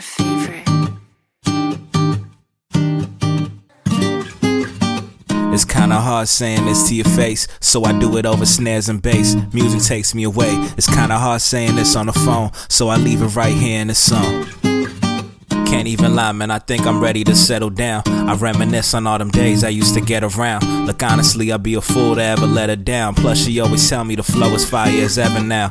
your favorite. It's kinda hard saying this to your face, so I do it over snares and bass. Music takes me away. It's kinda hard saying this on the phone, so I leave it right here in the song. Can't even lie, man, I think I'm ready to settle down. I reminisce on all them days I used to get around. Look, honestly, I'd be a fool to ever let her down. Plus, she always tell me the flow is fire as ever now.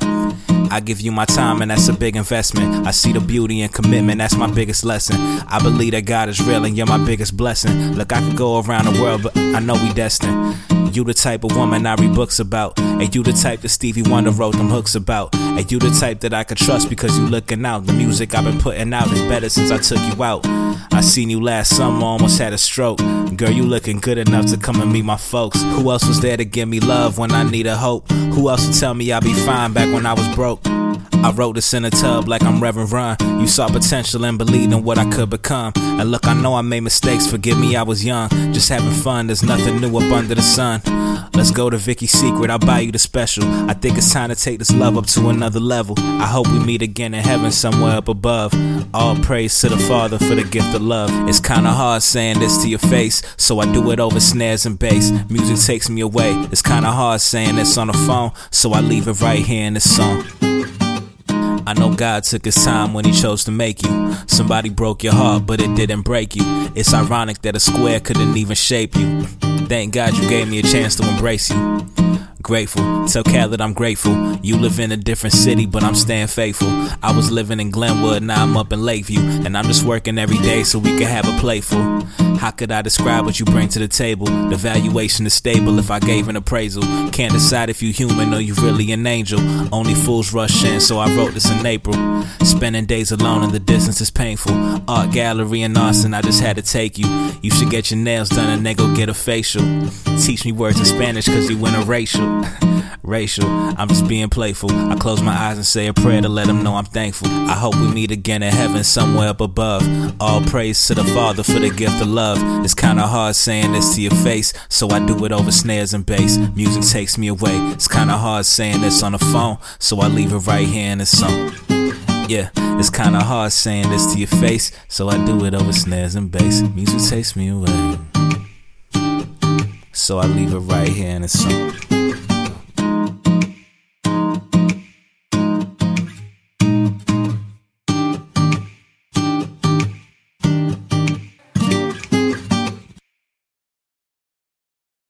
I give you my time, and that's a big investment. I see the beauty and commitment, that's my biggest lesson. I believe that God is real, and you're my biggest blessing. Look, I could go around the world, but I know we destined. You the type of woman I read books about, and you the type that Stevie Wonder wrote them hooks about, and you the type that I could trust because you looking out. The music I've been putting out is better since I took you out. I seen you last summer, almost had a stroke. Girl, you looking good enough to come and meet my folks. Who else was there to give me love when I needed hope? Who else would tell me I'd be fine back when I was broke? I wrote this in a tub like I'm Reverend Run. You saw potential and believed in what I could become. And look, I know I made mistakes, forgive me, I was young. Just having fun, there's nothing new up under the sun. Let's go to Vicky's Secret, I'll buy you the special. I think it's time to take this love up to another level. I hope we meet again in heaven somewhere up above. All praise to the Father for the gift of love. It's kinda hard saying this to your face, so I do it over snares and bass. Music takes me away. It's kinda hard saying this on the phone, so I leave it right here in this song. I know God took his time when he chose to make you. Somebody broke your heart, but it didn't break you. It's ironic that a square couldn't even shape you. Thank God you gave me a chance to embrace you. Grateful, tell Khaled I'm grateful. You live in a different city, but I'm staying faithful. I was living in Glenwood, now I'm up in Lakeview, and I'm just working every day so we can have a playful. How could I describe what you bring to the table? The valuation is stable if I gave an appraisal. Can't decide if you human or you really an angel. Only fools rush in, so I wrote this in April. Spending days alone in the distance is painful. Art gallery in Austin, I just had to take you. You should get your nails done and then go get a facial. Teach me words in Spanish cause you interracial. Racial, I'm just being playful. I close my eyes and say a prayer to let him know I'm thankful. I hope we meet again in heaven somewhere up above. All praise to the Father for the gift of love. It's kinda hard saying this to your face, so I do it over snares and bass. Music takes me away. It's kinda hard saying this on the phone, so I leave it right here in this song. Yeah, it's kinda hard saying this to your face, so I do it over snares and bass. Music takes me away, so I leave it right here in this song.